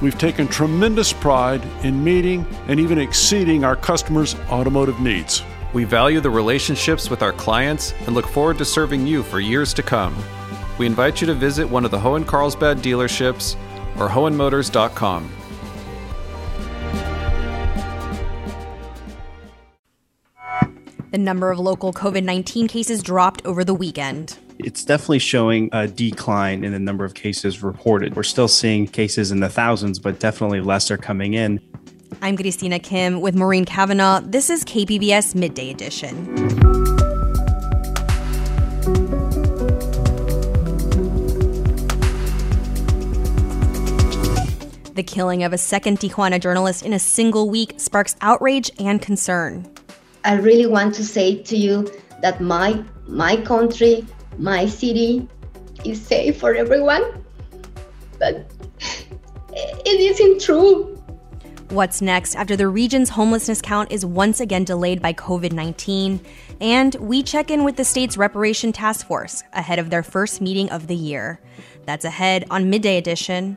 we've taken tremendous pride in meeting and even exceeding our customers' automotive needs. We value the relationships with our clients and look forward to serving you for years to come. We invite you to visit one of the Hoehn Carlsbad dealerships or HoehnMotors.com. The number of local COVID-19 cases dropped over the weekend. It's definitely showing a decline in the number of cases reported. We're still seeing cases in the thousands, but definitely less are coming in. I'm Christina Kim with Maureen Cavanaugh. This is KPBS Midday Edition. The killing of a second Tijuana journalist in a single week sparks outrage and concern. I really want to say to you that my country, my city is safe for everyone, but it isn't true. What's next after the region's homelessness count is once again delayed by COVID-19? And we check in with the state's reparation task force ahead of their first meeting of the year. That's ahead on Midday Edition.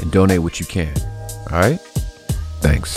and donate what you can. All right? Thanks.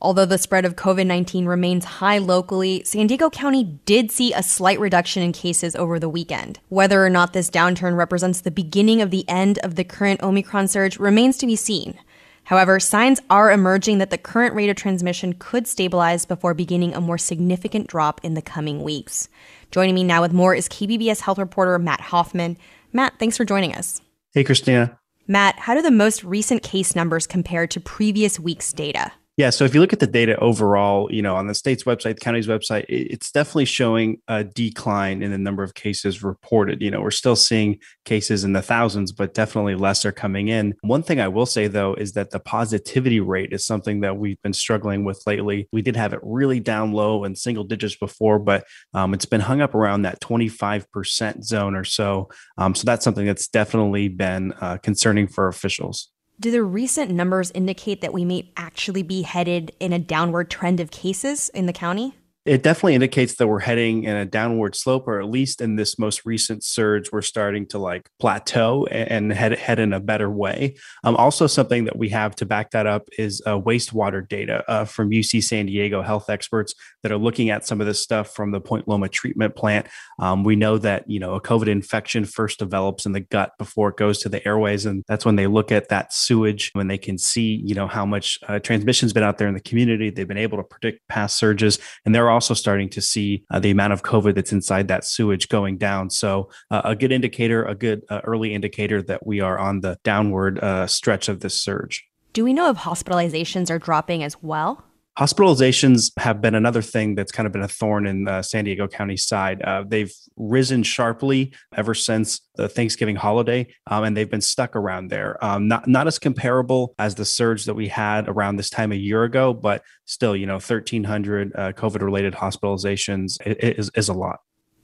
Although the spread of COVID-19 remains high locally, San Diego County did see a slight reduction in cases over the weekend. Whether or not this downturn represents the beginning of the end of the current Omicron surge remains to be seen. However, signs are emerging that the current rate of transmission could stabilize before beginning a more significant drop in the coming weeks. Joining me now with more is KPBS health reporter Matt Hoffman. Matt, thanks for joining us. Hey, Christina. Matt, how do the most recent case numbers compare to previous weeks' data? Yeah, so if you look at the data overall, on the state's website, the county's website, it's definitely showing a decline in the number of cases reported. We're still seeing cases in the thousands, but definitely less are coming in. One thing I will say, though, is that the positivity rate is something that we've been struggling with lately. We did have it really down low in single digits before, but it's been hung up around that 25% zone or so. So that's something that's definitely been concerning for officials. Do the recent numbers indicate that we may actually be headed in a downward trend of cases in the county? It definitely indicates that we're heading in a downward slope, or at least in this most recent surge, we're starting to plateau and head in a better way. Also, something that we have to back that up is wastewater data from UC San Diego health experts that are looking at some of this stuff from the Point Loma treatment plant. We know that, a COVID infection first develops in the gut before it goes to the airways. And that's when they look at that sewage, when they can see, how much transmission's been out there in the community. They've been able to predict past surges, and they're also starting to see the amount of COVID that's inside that sewage going down. So a good early indicator that we are on the downward stretch of this surge. Do we know if hospitalizations are dropping as well? Hospitalizations have been another thing that's kind of been a thorn in the San Diego County side. They've risen sharply ever since the Thanksgiving holiday, and they've been stuck around there. Not as comparable as the surge that we had around this time a year ago, but still, 1,300 COVID-related hospitalizations is a lot.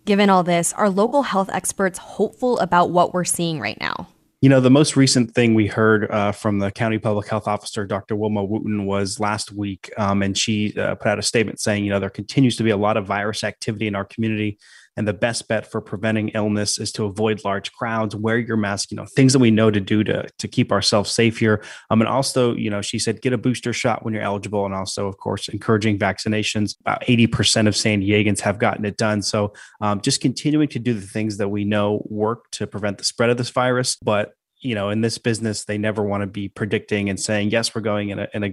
Given all this, are local health experts hopeful about what we're seeing right now? The most recent thing we heard from the county public health officer, Dr. Wilma Wooten, was last week, and she put out a statement saying, there continues to be a lot of virus activity in our community. And the best bet for preventing illness is to avoid large crowds, wear your mask, things that we know to do to keep ourselves safe here. And also, she said, get a booster shot when you're eligible. And also, of course, encouraging vaccinations. About 80% of San Diegans have gotten it done. So just continuing to do the things that we know work to prevent the spread of this virus. But in this business, they never want to be predicting and saying, yes, we're going in a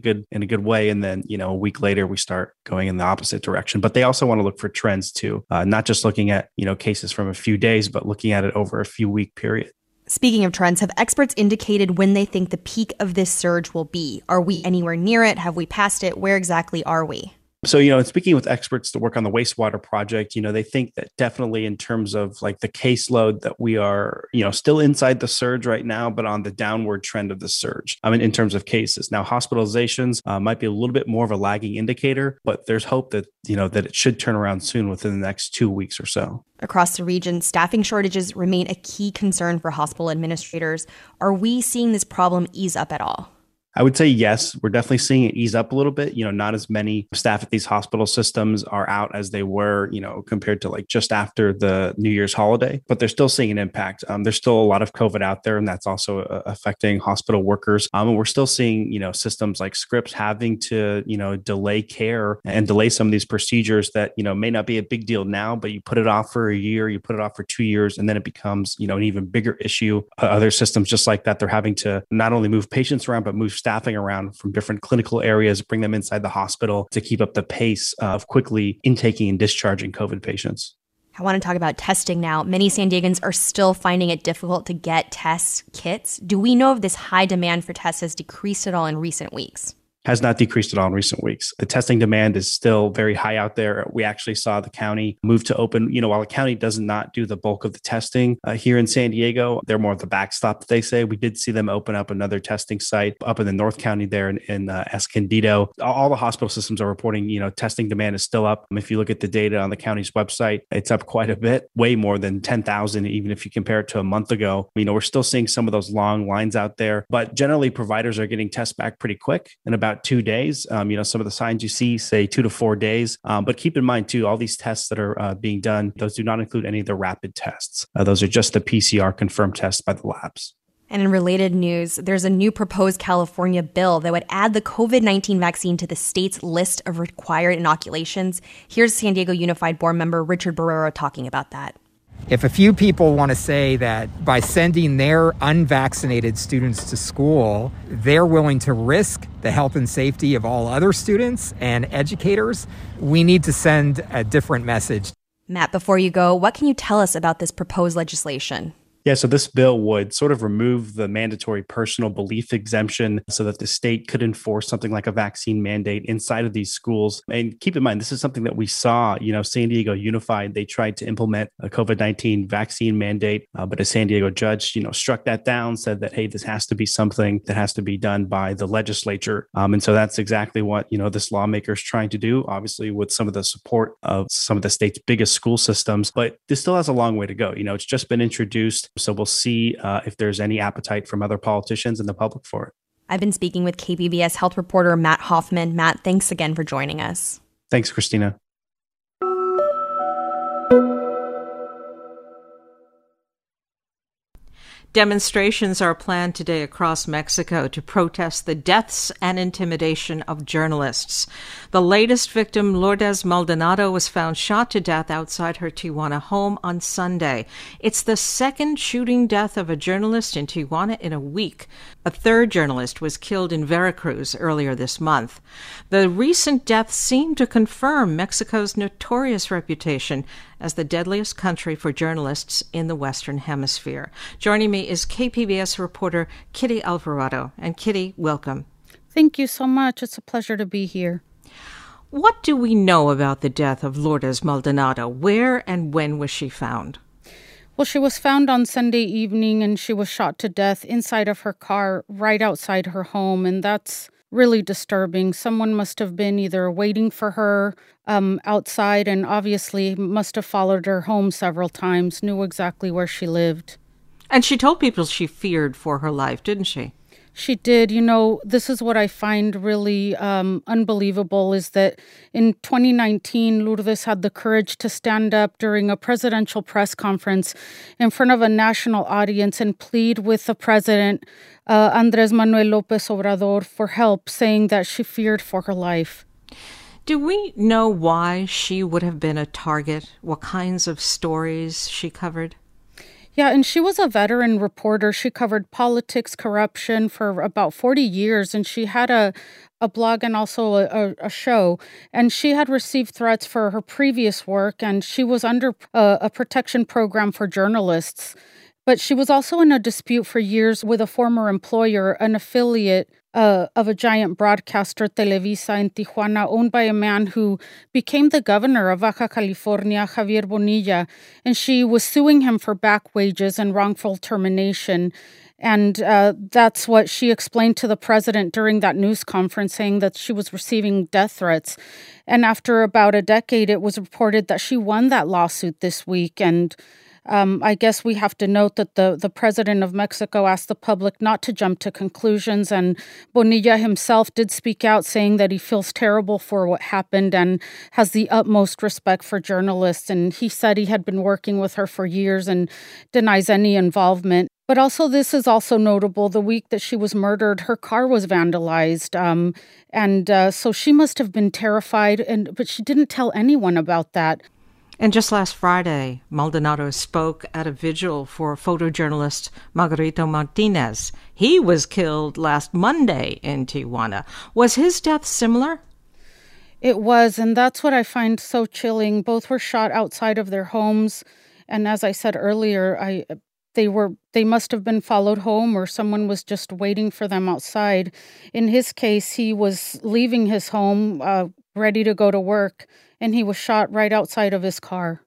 good way. And then, a week later, we start going in the opposite direction. But they also want to look for trends, too, not just looking at, cases from a few days, but looking at it over a few week period. Speaking of trends, have experts indicated when they think the peak of this surge will be? Are we anywhere near it? Have we passed it? Where exactly are we? So, speaking with experts that work on the wastewater project, they think that definitely in terms of like the caseload that we are, still inside the surge right now, but on the downward trend of the surge, in terms of cases. Now, hospitalizations might be a little bit more of a lagging indicator, but there's hope that, that it should turn around soon within the next 2 weeks or so. Across the region, staffing shortages remain a key concern for hospital administrators. Are we seeing this problem ease up at all? I would say yes, we're definitely seeing it ease up a little bit. Not as many staff at these hospital systems are out as they were, compared to like just after the New Year's holiday, but they're still seeing an impact. There's still a lot of COVID out there, and that's also affecting hospital workers. And we're still seeing, systems like Scripps having to, delay care and delay some of these procedures that, may not be a big deal now, but you put it off for a year, you put it off for 2 years, and then it becomes, an even bigger issue. Other systems just like that, they're having to not only move patients around, but move staffing around from different clinical areas, bring them inside the hospital to keep up the pace of quickly intaking and discharging COVID patients. I want to talk about testing now. Many San Diegans are still finding it difficult to get test kits. Do we know if this high demand for tests has decreased at all in recent weeks? Has not decreased at all in recent weeks. The testing demand is still very high out there. We actually saw the county move to open, while the county does not do the bulk of the testing here in San Diego, they're more of the backstop, they say. We did see them open up another testing site up in the North County there in Escondido. All the hospital systems are reporting, testing demand is still up. If you look at the data on the county's website, it's up quite a bit, way more than 10,000, even if you compare it to a month ago. We're still seeing some of those long lines out there, but generally providers are getting tests back pretty quick in about 2 days. Some of the signs you see say 2 to 4 days. But keep in mind too, all these tests that are being done, those do not include any of the rapid tests. Those are just the PCR confirmed tests by the labs. And in related news, there's a new proposed California bill that would add the COVID-19 vaccine to the state's list of required inoculations. Here's San Diego Unified Board member Richard Barrero talking about that. If a few people want to say that by sending their unvaccinated students to school, they're willing to risk the health and safety of all other students and educators, we need to send a different message. Matt, before you go, what can you tell us about this proposed legislation? Yeah, so this bill would sort of remove the mandatory personal belief exemption so that the state could enforce something like a vaccine mandate inside of these schools. And keep in mind, this is something that we saw, San Diego Unified, they tried to implement a COVID-19 vaccine mandate, but a San Diego judge, struck that down, said that, hey, this has to be something that has to be done by the legislature. And so that's exactly what, this lawmaker is trying to do, obviously with some of the support of some of the state's biggest school systems, but this still has a long way to go. It's just been introduced. So we'll see if there's any appetite from other politicians and the public for it. I've been speaking with KPBS health reporter Matt Hoffman. Matt, thanks again for joining us. Thanks, Christina. Demonstrations are planned today across Mexico to protest the deaths and intimidation of journalists. The latest victim, Lourdes Maldonado, was found shot to death outside her Tijuana home on Sunday. It's the second shooting death of a journalist in Tijuana in a week. A third journalist was killed in Veracruz earlier this month. The recent deaths seem to confirm Mexico's notorious reputation as the deadliest country for journalists in the Western Hemisphere. Joining me is KPBS reporter Kitty Alvarado. And Kitty, welcome. Thank you so much. It's a pleasure to be here. What do we know about the death of Lourdes Maldonado? Where and when was she found? Well, she was found on Sunday evening and she was shot to death inside of her car right outside her home. And that's really disturbing. Someone must have been either waiting for her outside and obviously must have followed her home several times, knew exactly where she lived. And she told people she feared for her life, didn't she? She did. You know, this is what I find really unbelievable, is that in 2019, Lourdes had the courage to stand up during a presidential press conference in front of a national audience and plead with the president, Andrés Manuel López Obrador, for help, saying that she feared for her life. Do we know why she would have been a target? What kinds of stories she covered? Yeah, and she was a veteran reporter. She covered politics, corruption for about 40 years, and she had a blog and also a show. And she had received threats for her previous work, and she was under a protection program for journalists. But she was also in a dispute for years with a former employer, an affiliate of a giant broadcaster, Televisa, in Tijuana, owned by a man who became the governor of Baja California, Javier Bonilla, and she was suing him for back wages and wrongful termination. And that's what she explained to the president during that news conference, saying that she was receiving death threats. And after about a decade, it was reported that she won that lawsuit this week. And I guess we have to note that the president of Mexico asked the public not to jump to conclusions, and Bonilla himself did speak out, saying that he feels terrible for what happened and has the utmost respect for journalists. And he said he had been working with her for years and denies any involvement. But also, this is also notable, the week that she was murdered, her car was vandalized. So she must have been terrified, but she didn't tell anyone about that. And just last Friday, Maldonado spoke at a vigil for photojournalist Margarito Martinez. He was killed last Monday in Tijuana. Was his death similar? It was, and that's what I find so chilling. Both were shot outside of their homes, and as I said earlier, they must have been followed home, or someone was just waiting for them outside. In his case, he was leaving his home, ready to go to work, and he was shot right outside of his car.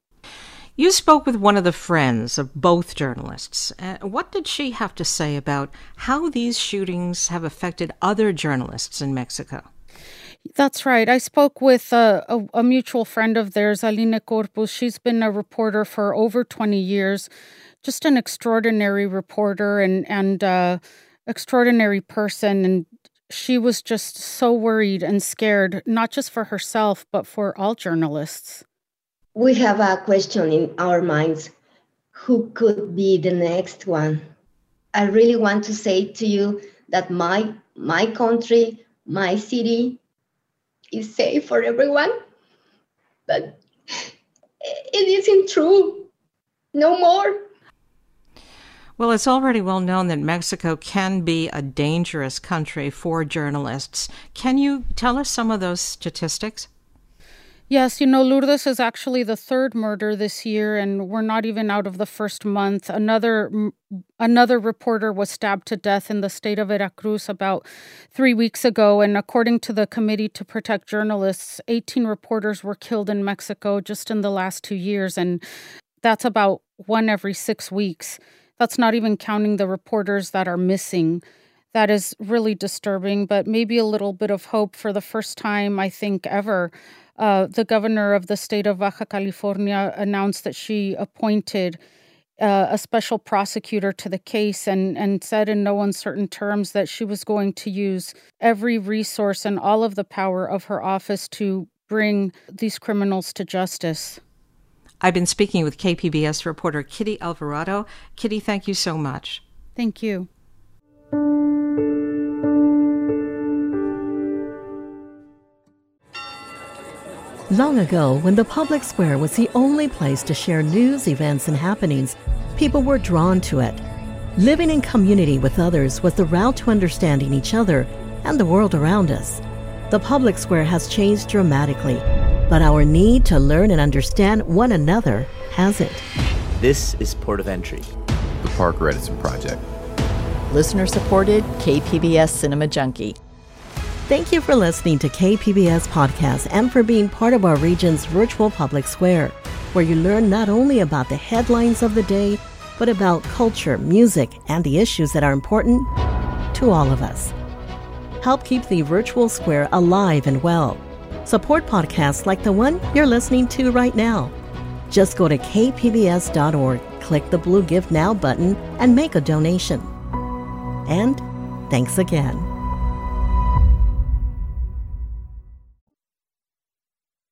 You spoke with one of the friends of both journalists. What did she have to say about how these shootings have affected other journalists in Mexico? That's right. I spoke with a mutual friend of theirs, Aline Corpus. She's been a reporter for over 20 years, just an extraordinary reporter and extraordinary person. And she was just so worried and scared, not just for herself, but for all journalists. We have a question in our minds. Who could be the next one? I really want to say to you that my country, my city is safe for everyone, but it isn't true. No more. Well, it's already well known that Mexico can be a dangerous country for journalists. Can you tell us some of those statistics? Yes, you know, Lourdes is actually the third murder this year, and we're not even out of the first month. Another reporter was stabbed to death in the state of Veracruz about 3 weeks ago, and according to the Committee to Protect Journalists, 18 reporters were killed in Mexico just in the last 2 years, and that's about one every 6 weeks. That's not even counting the reporters that are missing. That is really disturbing, but maybe a little bit of hope. For the first time, I think, ever, the governor of the state of Baja California announced that she appointed a special prosecutor to the case and said in no uncertain terms that she was going to use every resource and all of the power of her office to bring these criminals to justice. I've been speaking with KPBS reporter Kitty Alvarado. Kitty, thank you so much. Thank you. Long ago, when the public square was the only place to share news, events, and happenings, people were drawn to it. Living in community with others was the route to understanding each other and the world around us. The public square has changed dramatically, but our need to learn and understand one another hasn't. This is Port of Entry, the Parker Edison Project. Listener-supported KPBS Cinema Junkie. Thank you for listening to KPBS Podcast and for being part of our region's virtual public square, where you learn not only about the headlines of the day, but about culture, music, and the issues that are important to all of us. Help keep the virtual square alive and well. Support podcasts like the one you're listening to right now. Just go to kpbs.org, click the blue Give Now button, and make a donation. And Thanks again.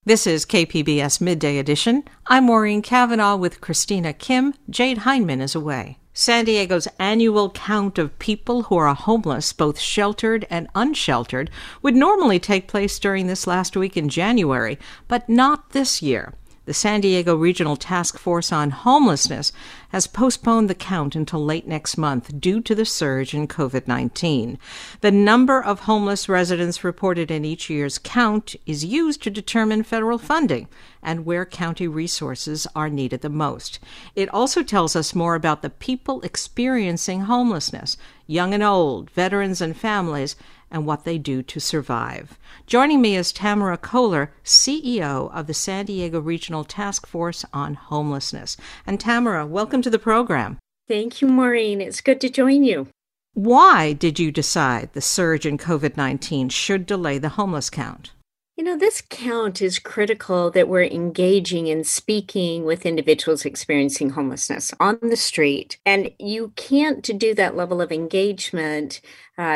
This is KPBS Midday Edition. I'm Maureen Cavanaugh with Christina Kim. Jade Hindman is away. San Diego's annual count of people who are homeless, both sheltered and unsheltered, would normally take place during this last week in January, but not this year. The San Diego Regional Task Force on Homelessness has postponed the count until late next month due to the surge in COVID-19. The number of homeless residents reported in each year's count is used to determine federal funding and where county resources are needed the most. It also tells us more about the people experiencing homelessness, young and old, veterans and families, and what they do to survive. Joining me is Tamara Kohler, CEO of the San Diego Regional Task Force on Homelessness. And Tamara, welcome to the program. Thank you, Maureen. It's good to join you. Why did you decide the surge in COVID-19 should delay the homeless count? You know, this count is critical that we're engaging and speaking with individuals experiencing homelessness on the street. And you can't do that level of engagement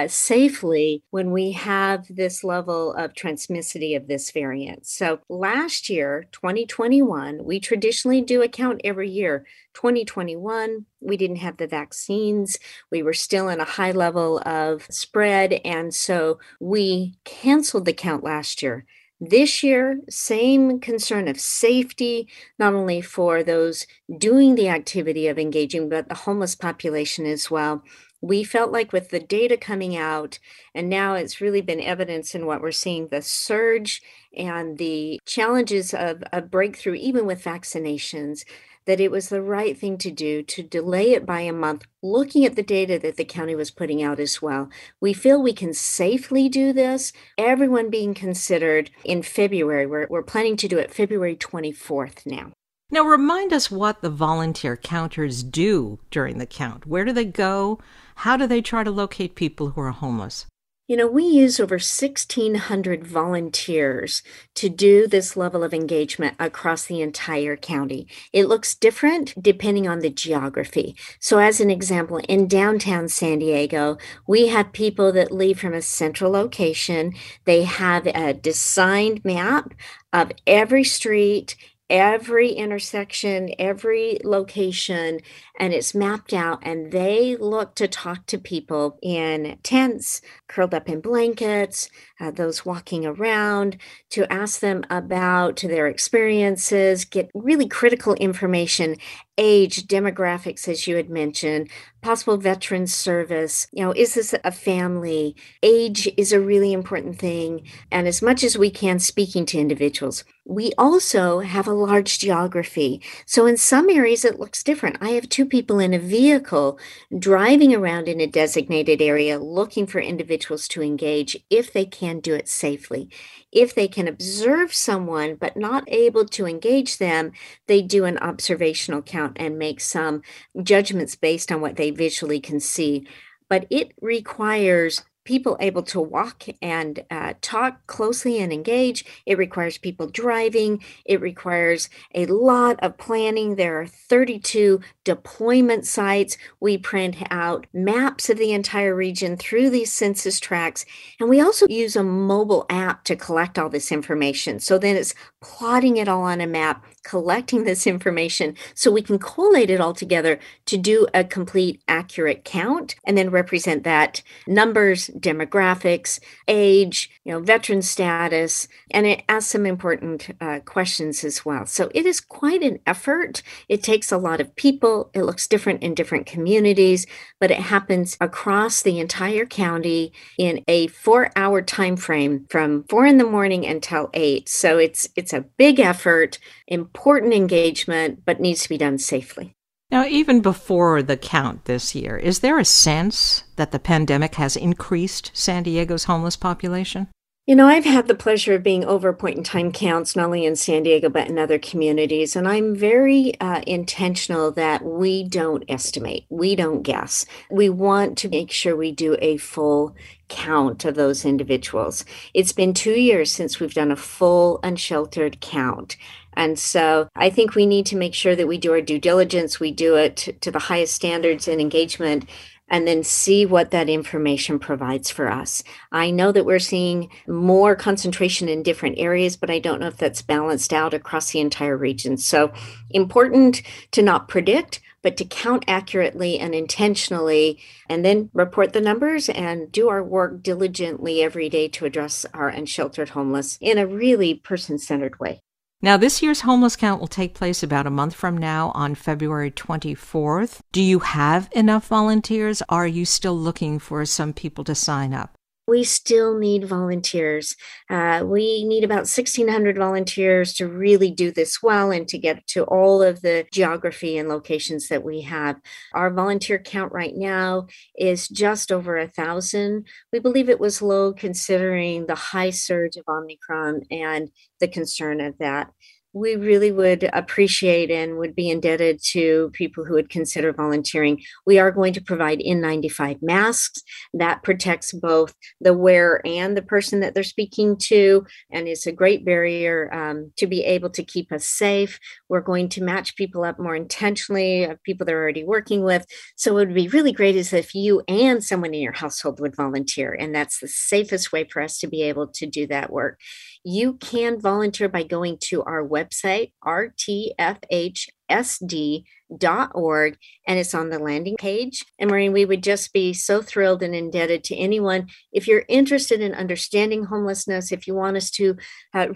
safely when we have this level of transmissivity of this variant. So last year, 2021, we traditionally do a count every year. 2021, we didn't have the vaccines. We were still in a high level of spread. And so we canceled the count last year. This year, same concern of safety, not only for those doing the activity of engaging, but the homeless population as well. We felt like with the data coming out, and now it's really been evidence in what we're seeing, the surge and the challenges of a breakthrough, even with vaccinations, that it was the right thing to do to delay it by a month, looking at the data that the county was putting out as well. We feel we can safely do this, everyone being considered in February. We're planning to do it February 24th now. Now, remind us what the volunteer counters do during the count. Where do they go? How do they try to locate people who are homeless? You know, we use over 1,600 volunteers to do this level of engagement across the entire county. It looks different depending on the geography. So as an example, in downtown San Diego, we have people that leave from a central location. They have a designed map of every street, every intersection, every location, and it's mapped out, and they look to talk to people in tents, curled up in blankets, those walking around, to ask them about their experiences, get really critical information, age, demographics, as you had mentioned, possible veteran service. You know, is this a family? Age is a really important thing. And as much as we can, speaking to individuals. We also have a large geography. So in some areas, it looks different. I have two people in a vehicle driving around in a designated area looking for individuals to engage if they can do it safely. If they can observe someone but not able to engage them, they do an observational count and make some judgments based on what they visually can see. But it requires people able to walk and talk closely and engage. It requires people driving. It requires a lot of planning. There are 32 deployment sites. We print out maps of the entire region through these census tracts. And we also use a mobile app to collect all this information. So then it's plotting it all on a map, collecting this information so we can collate it all together to do a complete accurate count and then represent that numbers, demographics, age, you know, veteran status, and it asks some important questions as well. So it is quite an effort. It takes a lot of people. It looks different in different communities, but it happens across the entire county in a 4-hour time frame from 4 a.m. until 8. So it's a big effort, important engagement, but needs to be done safely. Now, even before the count this year, is there a sense that the pandemic has increased San Diego's homeless population? You know, I've had the pleasure of being over point-in-time counts, not only in San Diego, but in other communities. And I'm very intentional that we don't estimate. We don't guess. We want to make sure we do a full count of those individuals. It's been 2 years since we've done a full unsheltered count. And so I think we need to make sure that we do our due diligence. We do it to the highest standards in engagement and then see what that information provides for us. I know that we're seeing more concentration in different areas, but I don't know if that's balanced out across the entire region. So important to not predict, but to count accurately and intentionally, and then report the numbers and do our work diligently every day to address our unsheltered homeless in a really person-centered way. Now, this year's homeless count will take place about a month from now on February 24th. Do you have enough volunteers? Are you still looking for some people to sign up? We still need volunteers. We need about 1,600 volunteers to really do this well and to get to all of the geography and locations that we have. Our volunteer count right now is just over 1,000. We believe it was low considering the high surge of Omicron and the concern of that. We really would appreciate and would be indebted to people who would consider volunteering. We are going to provide N95 masks. That protects both the wearer and the person that they're speaking to, and it's a great barrier to be able to keep us safe. We're going to match people up more intentionally, people they're already working with. So what would be really great is if you and someone in your household would volunteer, and that's the safest way for us to be able to do that work. You can volunteer by going to our website, rtfhsd.org, and it's on the landing page. And Maureen, we would just be so thrilled and indebted to anyone. If you're interested in understanding homelessness, if you want us to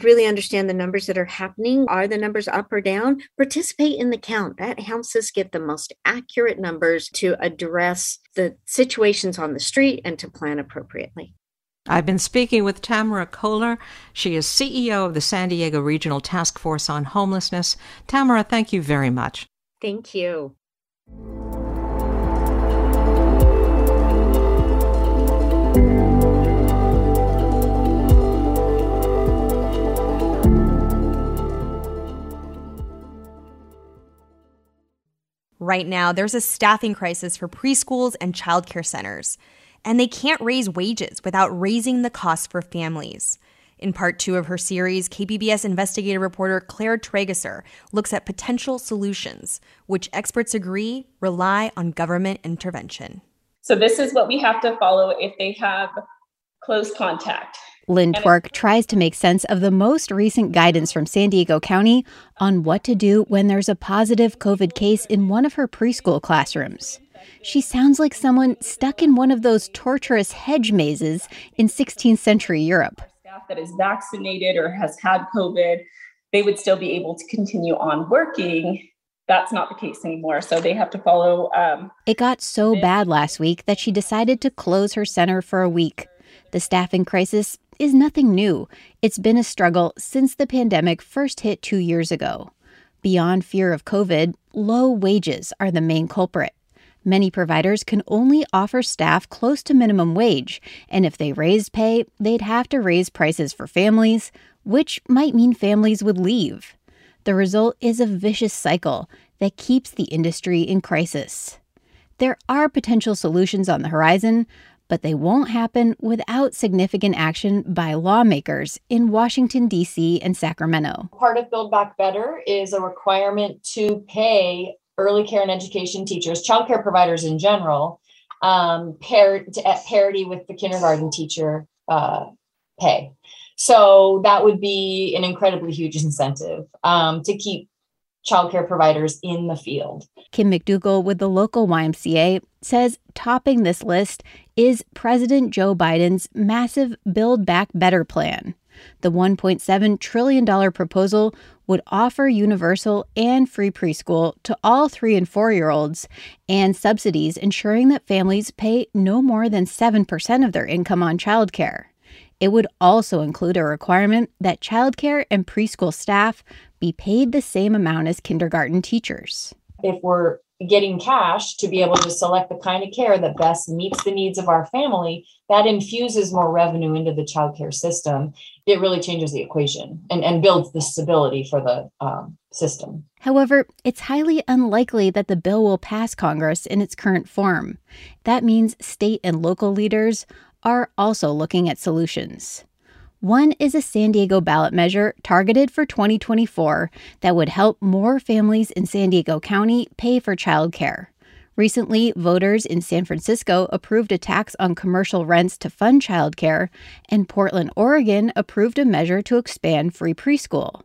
really understand the numbers that are happening, are the numbers up or down, participate in the count. That helps us get the most accurate numbers to address the situations on the street and to plan appropriately. I've been speaking with Tamara Kohler. She is CEO of the San Diego Regional Task Force on Homelessness. Tamara, thank you very much. Thank you. Right now, there's a staffing crisis for preschools and childcare centers. And they can't raise wages without raising the cost for families. In part two of her series, KPBS investigative reporter Claire Trageser looks at potential solutions, which experts agree rely on government intervention. So this is what we have to follow if they have close contact. Lynn Twerk tries to make sense of the most recent guidance from San Diego County on what to do when there's a positive COVID case in one of her preschool classrooms. She sounds like someone stuck in one of those torturous hedge mazes in 16th century Europe. Staff that is vaccinated or has had COVID, they would still be able to continue on working. That's not the case anymore, so they have to follow. It got so bad last week that she decided to close her center for a week. The staffing crisis is nothing new. It's been a struggle since the pandemic first hit 2 years ago. Beyond fear of COVID, low wages are the main culprit. Many providers can only offer staff close to minimum wage, and if they raised pay, they'd have to raise prices for families, which might mean families would leave. The result is a vicious cycle that keeps the industry in crisis. There are potential solutions on the horizon, but they won't happen without significant action by lawmakers in Washington, D.C. and Sacramento. Part of Build Back Better is a requirement to pay early care and education teachers, childcare providers in general, at parity with the kindergarten teacher pay. So that would be an incredibly huge incentive to keep childcare providers in the field. Kim McDougall with the local YMCA says topping this list is President Joe Biden's massive Build Back Better plan. The $1.7 trillion proposal would offer universal and free preschool to all 3- and 4-year-olds and subsidies ensuring that families pay no more than 7% of their income on childcare. It would also include a requirement that childcare and preschool staff be paid the same amount as kindergarten teachers. If we're getting cash to be able to select the kind of care that best meets the needs of our family, that infuses more revenue into the childcare system. It really changes the equation and builds the stability for the system. However, it's highly unlikely that the bill will pass Congress in its current form. That means state and local leaders are also looking at solutions. One is a San Diego ballot measure targeted for 2024 that would help more families in San Diego County pay for childcare. Recently, voters in San Francisco approved a tax on commercial rents to fund childcare, and Portland, Oregon approved a measure to expand free preschool.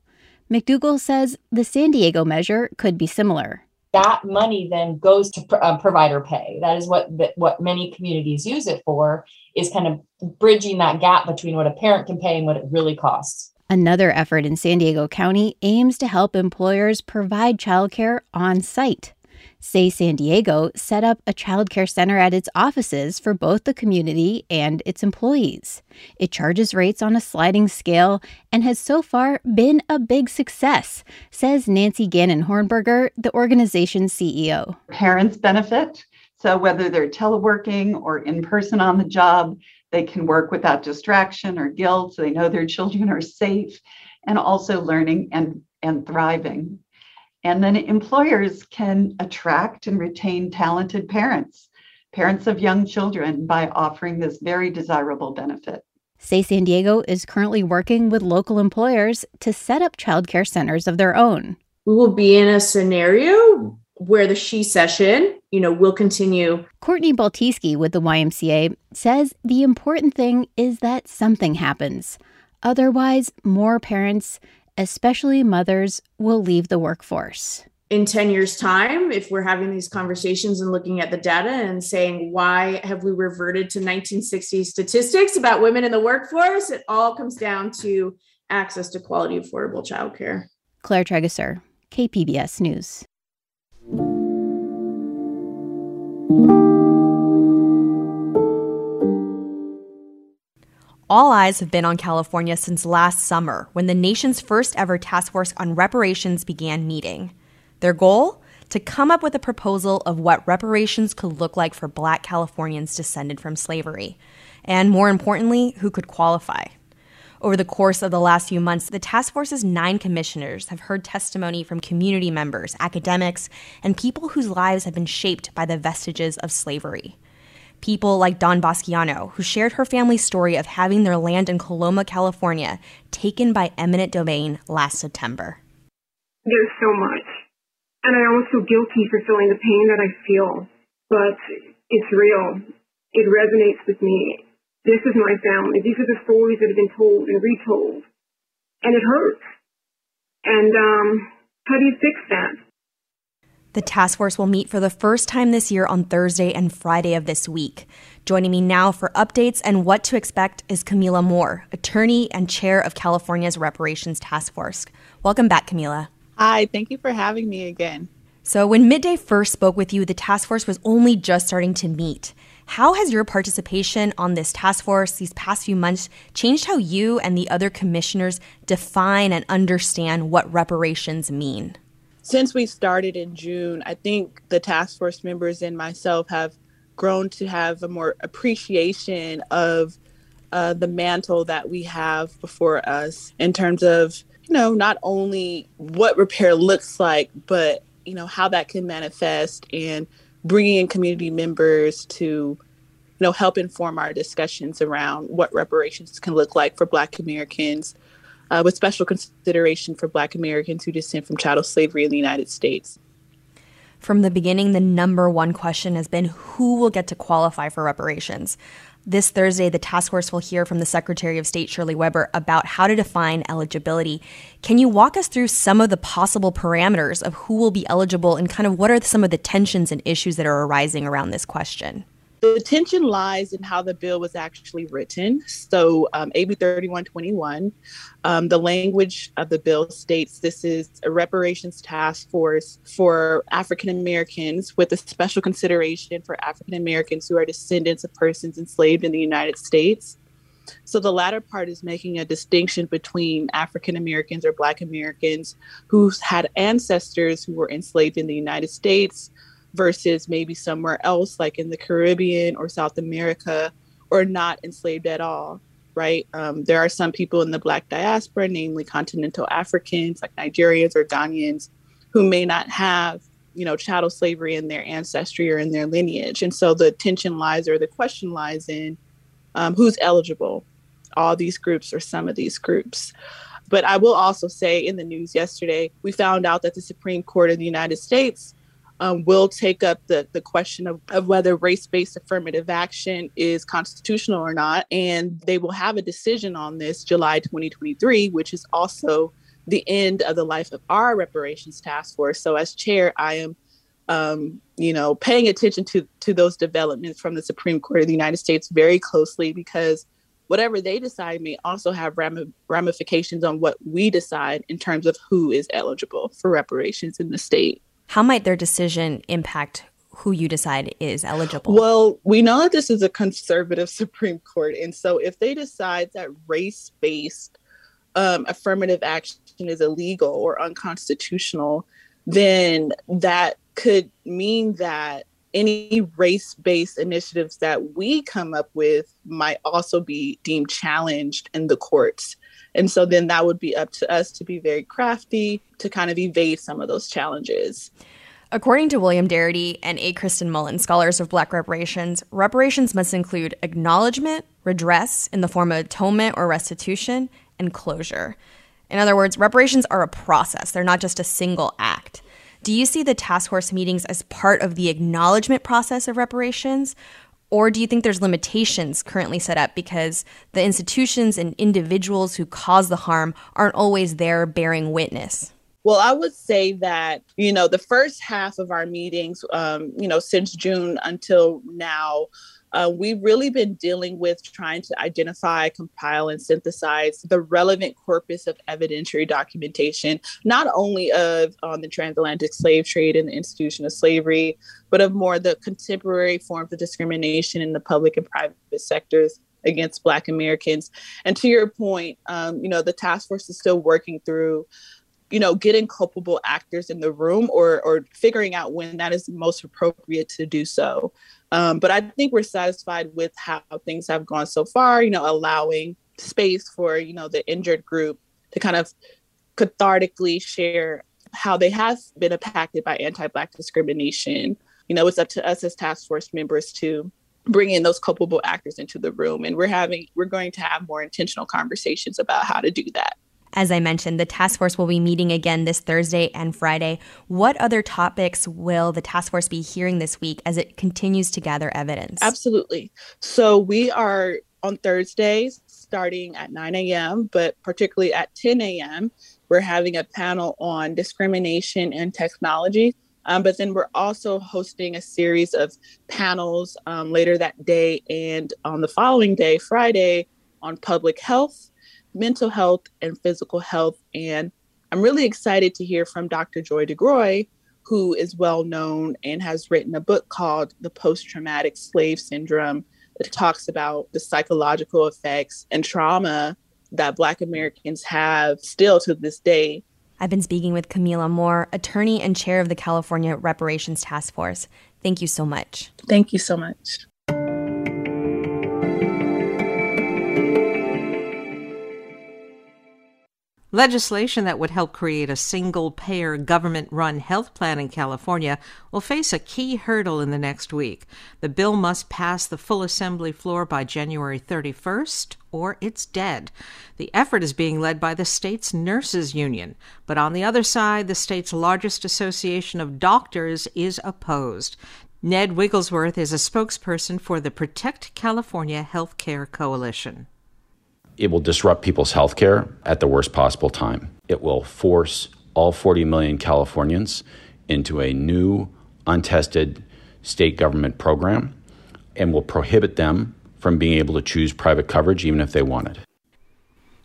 McDougall says the San Diego measure could be similar. That money then goes to provider pay. That is what many communities use it for, is kind of bridging that gap between what a parent can pay and what it really costs. Another effort in San Diego County aims to help employers provide childcare on site. Say San Diego set up a childcare center at its offices for both the community and its employees. It charges rates on a sliding scale and has so far been a big success, says Nancy Gannon Hornberger, the organization's CEO. Parents benefit, so whether they're teleworking or in person on the job, they can work without distraction or guilt, so they know their children are safe and also learning and thriving. And then employers can attract and retain talented parents, parents of young children, by offering this very desirable benefit. Say San Diego is currently working with local employers to set up childcare centers of their own. We will be in a scenario where the she session, will continue. Courtney Baltiski with the YMCA says the important thing is that something happens. Otherwise, more parents, especially mothers, will leave the workforce. In 10 years' time, if we're having these conversations and looking at the data and saying, why have we reverted to 1960s statistics about women in the workforce? It all comes down to access to quality, affordable childcare. Claire Trageser, KPBS News. All eyes have been on California since last summer, when the nation's first ever task force on reparations began meeting. Their goal? To come up with a proposal of what reparations could look like for Black Californians descended from slavery, and more importantly, who could qualify. Over the course of the last few months, the task force's 9 commissioners have heard testimony from community members, academics, and people whose lives have been shaped by the vestiges of slavery. People like Don Bosciano, who shared her family's story of having their land in Coloma, California, taken by eminent domain last September. There's so much. And I almost feel guilty for feeling the pain that I feel. But it's real. It resonates with me. This is my family. These are the stories that have been told and retold. And it hurts. And how do you fix that? The task force will meet for the first time this year on Thursday and Friday of this week. Joining me now for updates and what to expect is Kamilah Moore, attorney and chair of California's Reparations Task Force. Welcome back, Kamilah. Hi, thank you for having me again. So when Midday first spoke with you, the task force was only just starting to meet. How has your participation on this task force these past few months changed how you and the other commissioners define and understand what reparations mean? Since we started in June, I think the task force members and myself have grown to have a more appreciation of the mantle that we have before us in terms of, not only what repair looks like, but, how that can manifest and bringing in community members to, help inform our discussions around what reparations can look like for Black Americans, with special consideration for Black Americans who descend from chattel slavery in the United States. From the beginning, the number one question has been who will get to qualify for reparations. This Thursday, the task force will hear from the Secretary of State, Shirley Weber, about how to define eligibility. Can you walk us through some of the possible parameters of who will be eligible and kind of what are some of the tensions and issues that are arising around this question? The tension lies in how the bill was actually written. So AB 3121, the language of the bill states this is a reparations task force for African Americans with a special consideration for African Americans who are descendants of persons enslaved in the United States. So the latter part is making a distinction between African Americans or Black Americans who had ancestors who were enslaved in the United States versus maybe somewhere else, like in the Caribbean or South America, or not enslaved at all, right? There are some people in the Black diaspora, namely continental Africans like Nigerians or Ghanaians, who may not have, chattel slavery in their ancestry or in their lineage. And so the tension lies, or the question lies, in who's eligible, all these groups or some of these groups. But I will also say, in the news yesterday, we found out that the Supreme Court of the United States will take up the question of whether race-based affirmative action is constitutional or not. And they will have a decision on this July 2023, which is also the end of the life of our reparations task force. So as chair, I am paying attention to those developments from the Supreme Court of the United States very closely, because whatever they decide may also have ramifications on what we decide in terms of who is eligible for reparations in the state. How might their decision impact who you decide is eligible? Well, we know that this is a conservative Supreme Court. And so if they decide that race-based affirmative action is illegal or unconstitutional, then that could mean that any race-based initiatives that we come up with might also be deemed challenged in the courts. And so then that would be up to us to be very crafty to kind of evade some of those challenges. According to William Darity and A. Kristen Mullen, scholars of Black reparations, reparations must include acknowledgement, redress in the form of atonement or restitution, and closure. In other words, reparations are a process. They're not just a single act. Do you see the task force meetings as part of the acknowledgement process of reparations? Or do you think there's limitations currently set up because the institutions and individuals who cause the harm aren't always there bearing witness? Well, I would say that, the first half of our meetings, since June until now, we've really been dealing with trying to identify, compile, and synthesize the relevant corpus of evidentiary documentation, not only of on the transatlantic slave trade and the institution of slavery, but of more the contemporary forms of discrimination in the public and private sectors against Black Americans. And to your point, the task force is still working through getting culpable actors in the room or figuring out when that is most appropriate to do so. But I think we're satisfied with how things have gone so far, allowing space for, the injured group to kind of cathartically share how they have been impacted by anti-Black discrimination. It's up to us as task force members to bring in those culpable actors into the room. And we're going to have more intentional conversations about how to do that. As I mentioned, the task force will be meeting again this Thursday and Friday. What other topics will the task force be hearing this week as it continues to gather evidence? Absolutely. So we are on Thursdays starting at 9 a.m., but particularly at 10 a.m., we're having a panel on discrimination and technology. But then we're also hosting a series of panels later that day and on the following day, Friday, on public health, mental health, and physical health. And I'm really excited to hear from Dr. Joy DeGroy, who is well known and has written a book called The Post-Traumatic Slave Syndrome that talks about the psychological effects and trauma that Black Americans have still to this day. I've been speaking with Kamilah Moore, attorney and chair of the California Reparations Task Force. Thank you so much. Thank you so much. Legislation that would help create a single-payer government-run health plan in California will face a key hurdle in the next week. The bill must pass the full assembly floor by January 31st, or it's dead. The effort is being led by the state's nurses union, but on the other side, the state's largest association of doctors is opposed. Ned Wigglesworth is a spokesperson for the Protect California Healthcare Coalition. It will disrupt people's health care at the worst possible time. It will force all 40 million Californians into a new, untested state government program and will prohibit them from being able to choose private coverage even if they wanted.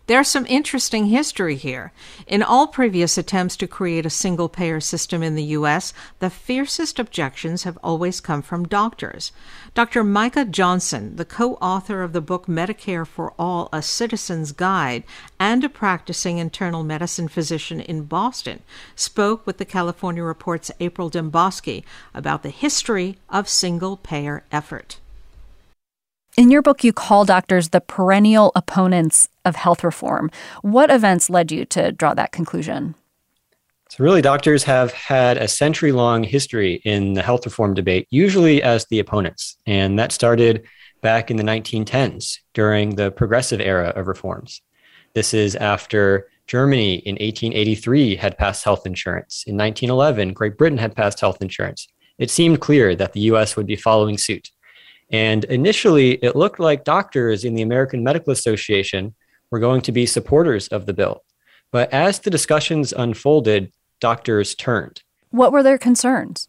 There's some interesting history here. In all previous attempts to create a single-payer system in the U.S., the fiercest objections have always come from doctors. Dr. Micah Johnson, the co-author of the book Medicare for All, A Citizen's Guide, and a practicing internal medicine physician in Boston, spoke with the California Report's April Dembosky about the history of single-payer effort. In your book, you call doctors the perennial opponents of health reform. What events led you to draw that conclusion? So really, doctors have had a century-long history in the health reform debate, usually as the opponents. And that started back in the 1910s during the progressive era of reforms. This is after Germany in 1883 had passed health insurance. In 1911, Great Britain had passed health insurance. it seemed clear that the US would be following suit. And initially, it looked like doctors in the American Medical Association were going to be supporters of the bill. But as the discussions unfolded, doctors turned. What were their concerns?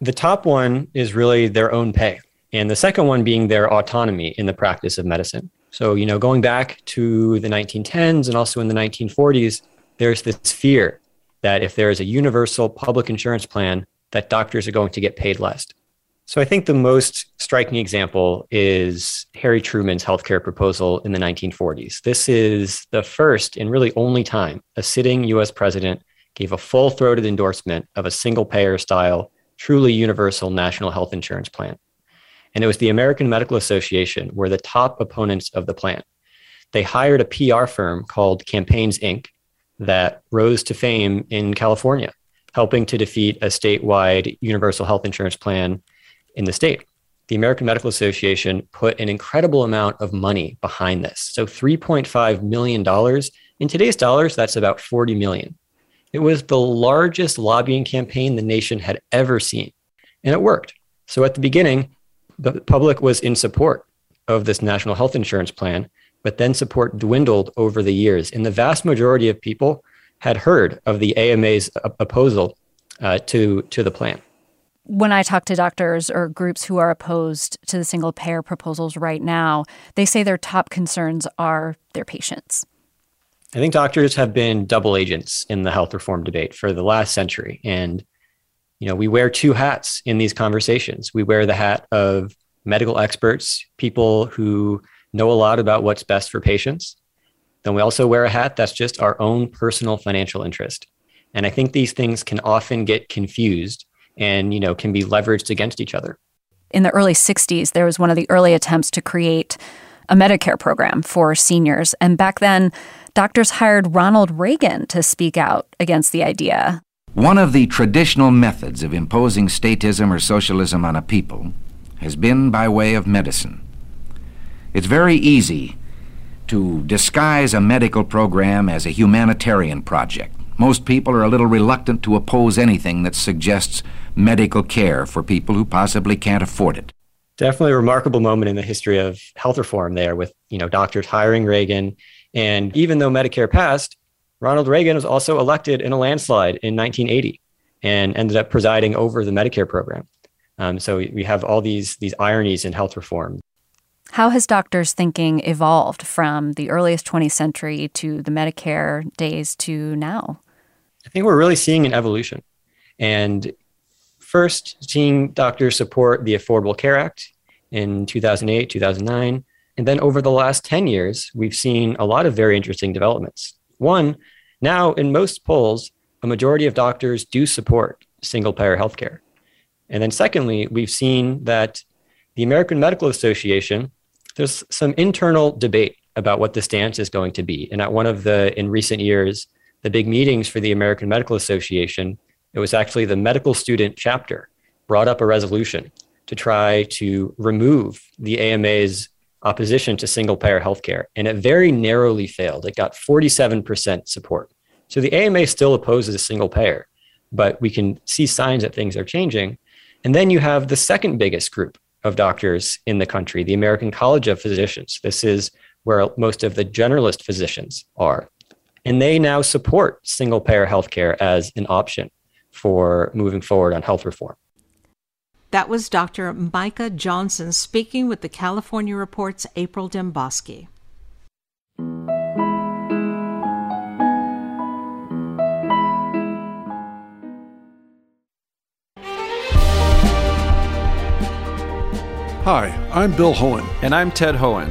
The top one is really their own pay, and the second one being their autonomy in the practice of medicine. So, you know, going back to the 1910s and also in the 1940s, there's this fear that if there is a universal public insurance plan, that doctors are going to get paid less. So I think the most striking example is Harry Truman's healthcare proposal in the 1940s. This is the first and really only time a sitting US president gave a full-throated endorsement of a single-payer style, truly universal national health insurance plan. And it was the American Medical Association were the top opponents of the plan. They hired a PR firm called Campaigns, Inc. that rose to fame in California, helping to defeat a statewide universal health insurance plan in the state. The American Medical Association put an incredible amount of money behind this. So $3.5 million. In today's dollars, that's about $40 million. It was the largest lobbying campaign the nation had ever seen, and it worked. So at the beginning, the public was in support of this national health insurance plan, but then support dwindled over the years. And the vast majority of people had heard of the AMA's opposal to the plan. When I talk to doctors or groups who are opposed to the single-payer proposals right now, they say their top concerns are their patients. I think doctors have been double agents in the health reform debate for the last century. And, you know, we wear two hats in these conversations. We wear the hat of medical experts, people who know a lot about what's best for patients. Then we also wear a hat that's just our own personal financial interest. And I think these things can often get confused and, you know, can be leveraged against each other. In the early 60s, there was one of the early attempts to create a Medicare program for seniors. And back then, doctors hired Ronald Reagan to speak out against the idea. One of the traditional methods of imposing statism or socialism on a people has been by way of medicine. It's very easy to disguise a medical program as a humanitarian project. Most people are a little reluctant to oppose anything that suggests medical care for people who possibly can't afford it. Definitely a remarkable moment in the history of health reform there with, you know, doctors hiring Reagan. And even though Medicare passed, Ronald Reagan was also elected in a landslide in 1980 and ended up presiding over the Medicare program. So we have all these ironies in health reform. How has doctors' thinking evolved from the earliest 20th century to the Medicare days to now? I think we're really seeing an evolution. And first, seeing doctors support the Affordable Care Act in 2008, 2009. And then over the last 10 years, we've seen a lot of very interesting developments. One, now in most polls, a majority of doctors do support single-payer healthcare. And then secondly, we've seen that the American Medical Association, there's some internal debate about what the stance is going to be. And at one of the, in recent years, the big meetings for the American Medical Association, it was actually the medical student chapter brought up a resolution to try to remove the AMA's opposition to single-payer healthcare, and it very narrowly failed. It got 47% support. So the AMA still opposes single-payer, but we can see signs that things are changing. And then you have the second biggest group of doctors in the country, the American College of Physicians. This is where most of the generalist physicians are, and they now support single-payer healthcare as an option for moving forward on health reform. That was Dr. Micah Johnson speaking with the California Report's April Dembosky. Hi, I'm Bill Hoehn. And I'm Ted Hoehn.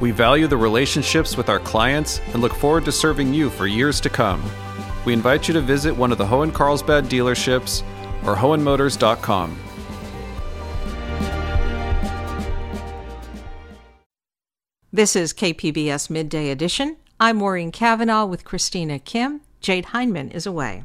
We value the relationships with our clients and look forward to serving you for years to come. We invite you to visit one of the Hoehn Carlsbad dealerships or HoehnMotors.com. This is KPBS Midday Edition. I'm Maureen Cavanaugh with Christina Kim. Jade Heinman is away.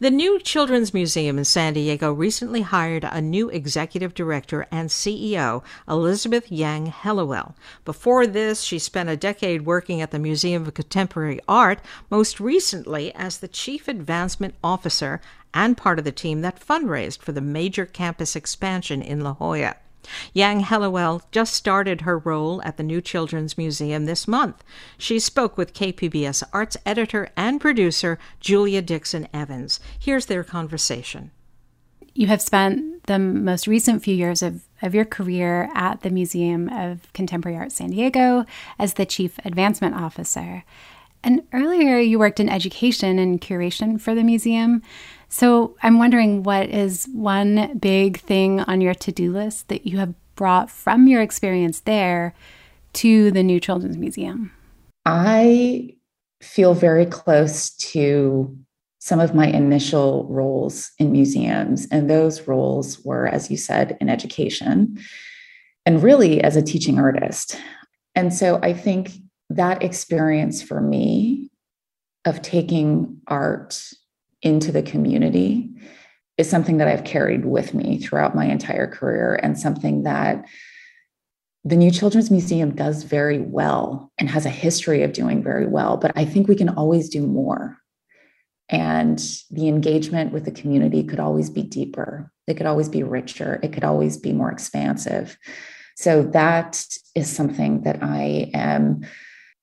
The New Children's Museum in San Diego recently hired a new executive director and CEO, Elizabeth Yang Hellowell. Before this, she spent a decade working at the Museum of Contemporary Art, most recently as the Chief Advancement Officer and part of the team that fundraised for the major campus expansion in La Jolla. Yang Hellowell just started her role at the New Children's Museum this month. She spoke with KPBS arts editor and producer Julia Dixon Evans. Here's their conversation. You have spent the most recent few years of your career at the Museum of Contemporary Art San Diego as the Chief Advancement Officer. And earlier you worked in education and curation for the museum. So I'm wondering, what is one big thing on your to-do list that you have brought from your experience there to the New Children's Museum? I feel very close to some of my initial roles in museums. And those roles were, as you said, in education and really as a teaching artist. And so I think that experience for me of taking art into the community is something that I've carried with me throughout my entire career, and something that the New Children's Museum does very well and has a history of doing very well. But I think we can always do more. And the engagement with the community could always be deeper. It could always be richer. It could always be more expansive. So that is something that I am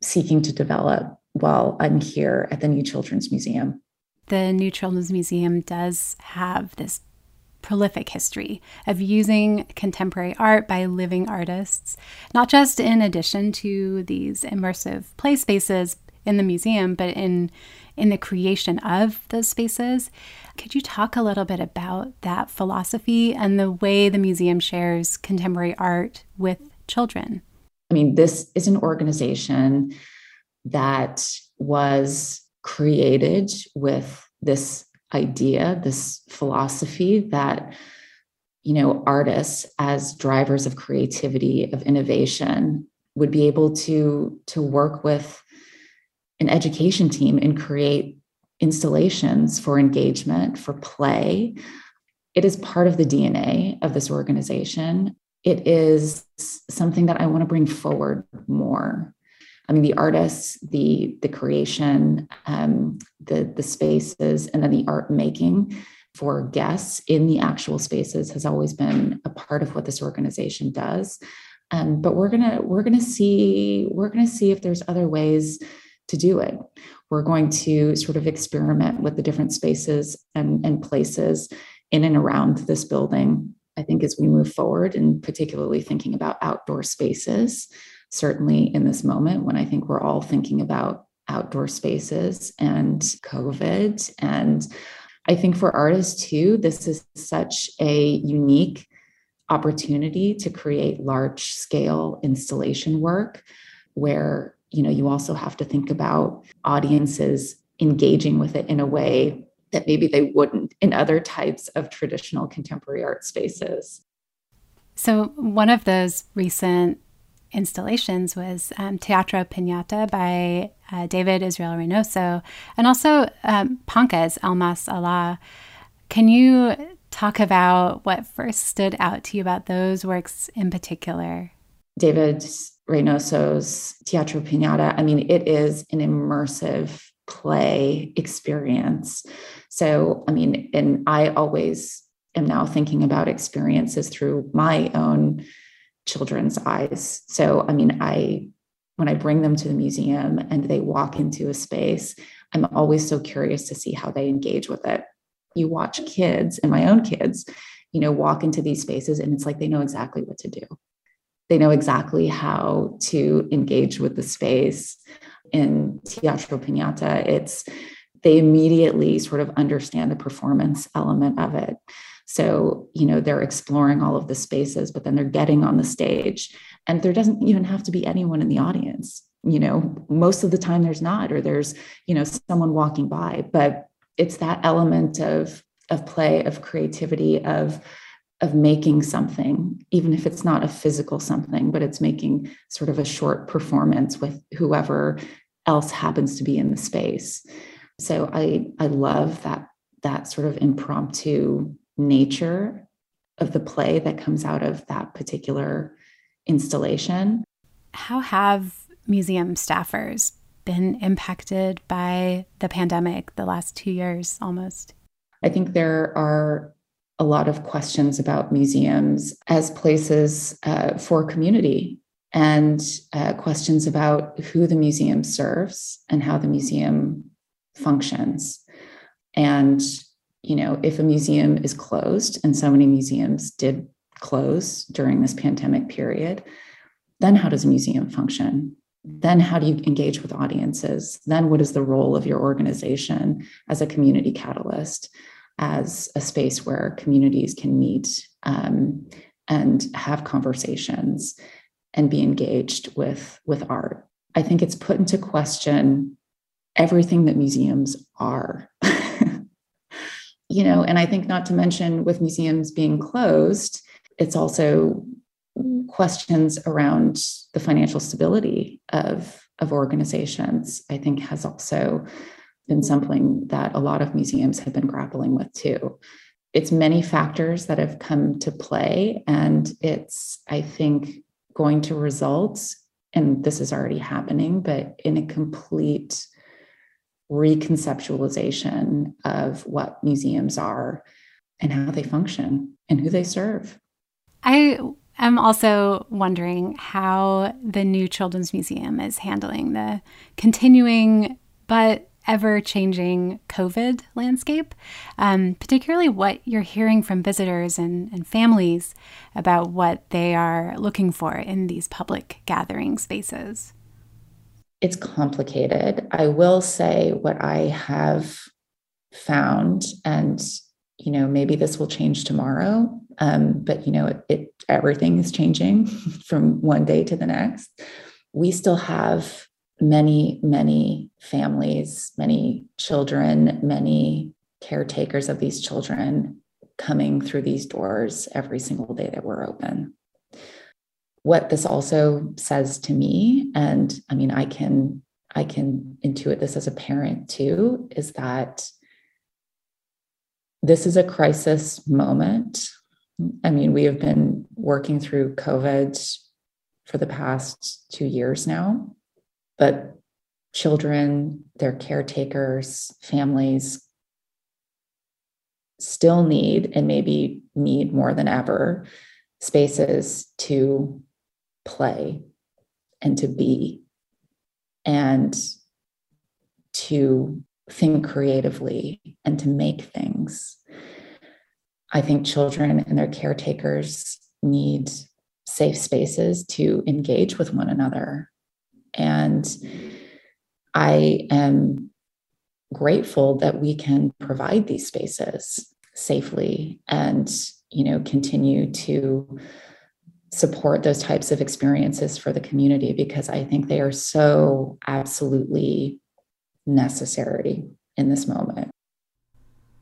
seeking to develop while I'm here at the New Children's Museum. The New Children's Museum does have this prolific history of using contemporary art by living artists, not just in addition to these immersive play spaces in the museum, but in the creation of those spaces. Could you talk a little bit about that philosophy and the way the museum shares contemporary art with children? I mean, this is an organization that was created with this idea, this philosophy that, you know, artists as drivers of creativity, of innovation, would be able to work with an education team and create installations for engagement, for play. It is part of the DNA of this organization. It is something that I want to bring forward more. I mean, the artists, the creation, the spaces, and then the art making for guests in the actual spaces has always been a part of what this organization does. But we're gonna see if there's other ways to do it. We're going to sort of experiment with the different spaces and places in and around this building. I think as we move forward, and particularly thinking about outdoor spaces. Certainly in this moment when I think we're all thinking about outdoor spaces and COVID. And I think for artists too, this is such a unique opportunity to create large scale installation work where, you know, you also have to think about audiences engaging with it in a way that maybe they wouldn't in other types of traditional contemporary art spaces. So one of those recent installations was Teatro Piñata by David Israel Reynoso, and also Panka's Almas Allah. Can you talk about what first stood out to you about those works in particular? David Reynoso's Teatro Piñata, I mean, it is an immersive play experience. So, I mean, and I always am now thinking about experiences through my own children's eyes. So, I mean, when I bring them to the museum and they walk into a space, I'm always so curious to see how they engage with it. You watch kids, and my own kids, you know, walk into these spaces, and it's like they know exactly what to do. They know exactly how to engage with the space. In Teatro Piñata, they immediately sort of understand the performance element of it. So, you know, they're exploring all of the spaces, but then they're getting on the stage, and there doesn't even have to be anyone in the audience. You know, most of the time there's not, or there's, you know, someone walking by, but it's that element of play, of creativity, of of making something, even if it's not a physical something, but it's making sort of a short performance with whoever else happens to be in the space. So I love that sort of impromptu nature of the play that comes out of that particular installation. How have museum staffers been impacted by the pandemic the last 2 years almost? I think there are a lot of questions about museums as places for community, and questions about who the museum serves and how the museum functions. And, you know, if a museum is closed, and so many museums did close during this pandemic period, then how does a museum function? Then how do you engage with audiences? Then what is the role of your organization as a community catalyst, as a space where communities can meet and have conversations and be engaged with art? I think it's put into question everything that museums are, you know, and I think not to mention with museums being closed, it's also questions around the financial stability of organizations, I think has also been something that a lot of museums have been grappling with too. It's many factors that have come to play, and it's, I think, going to result, and this is already happening, but in a complete reconceptualization of what museums are and how they function and who they serve. I'm also wondering how the New Children's Museum is handling the continuing but ever-changing COVID landscape, particularly what you're hearing from visitors and families about what they are looking for in these public gathering spaces. It's complicated. I will say what I have found, and, you know, maybe this will change tomorrow, but, you know, everything is changing from one day to the next. We still have many, many families, many children, many caretakers of these children coming through these doors every single day that we're open. What this also says to me, and I mean, I can intuit this as a parent too, is that this is a crisis moment. I mean, we have been working through COVID for the past 2 years now, but children, their caretakers, families still need, and maybe need more than ever, spaces to play and to be and to think creatively and to make things. I think children and their caretakers need safe spaces to engage with one another. And I am grateful that we can provide these spaces safely and, you know, continue to support those types of experiences for the community, because I think they are so absolutely necessary in this moment.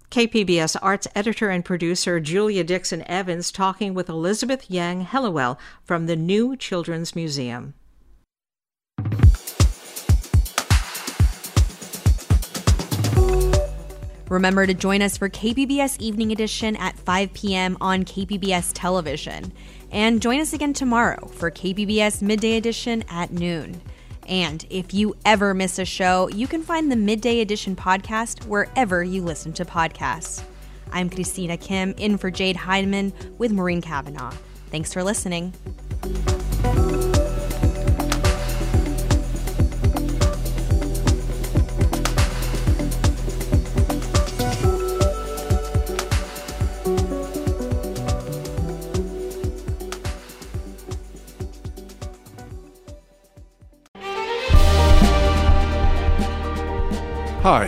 KPBS arts editor and producer Julia Dixon Evans talking with Elizabeth Yang Hellowell from the New Children's Museum. Remember to join us for KPBS Evening Edition at 5 p.m. on KPBS Television. And join us again tomorrow for KPBS Midday Edition at noon. And if you ever miss a show, you can find the Midday Edition podcast wherever you listen to podcasts. I'm Christina Kim, in for Jade Heidemann with Maureen Cavanaugh. Thanks for listening. Hi,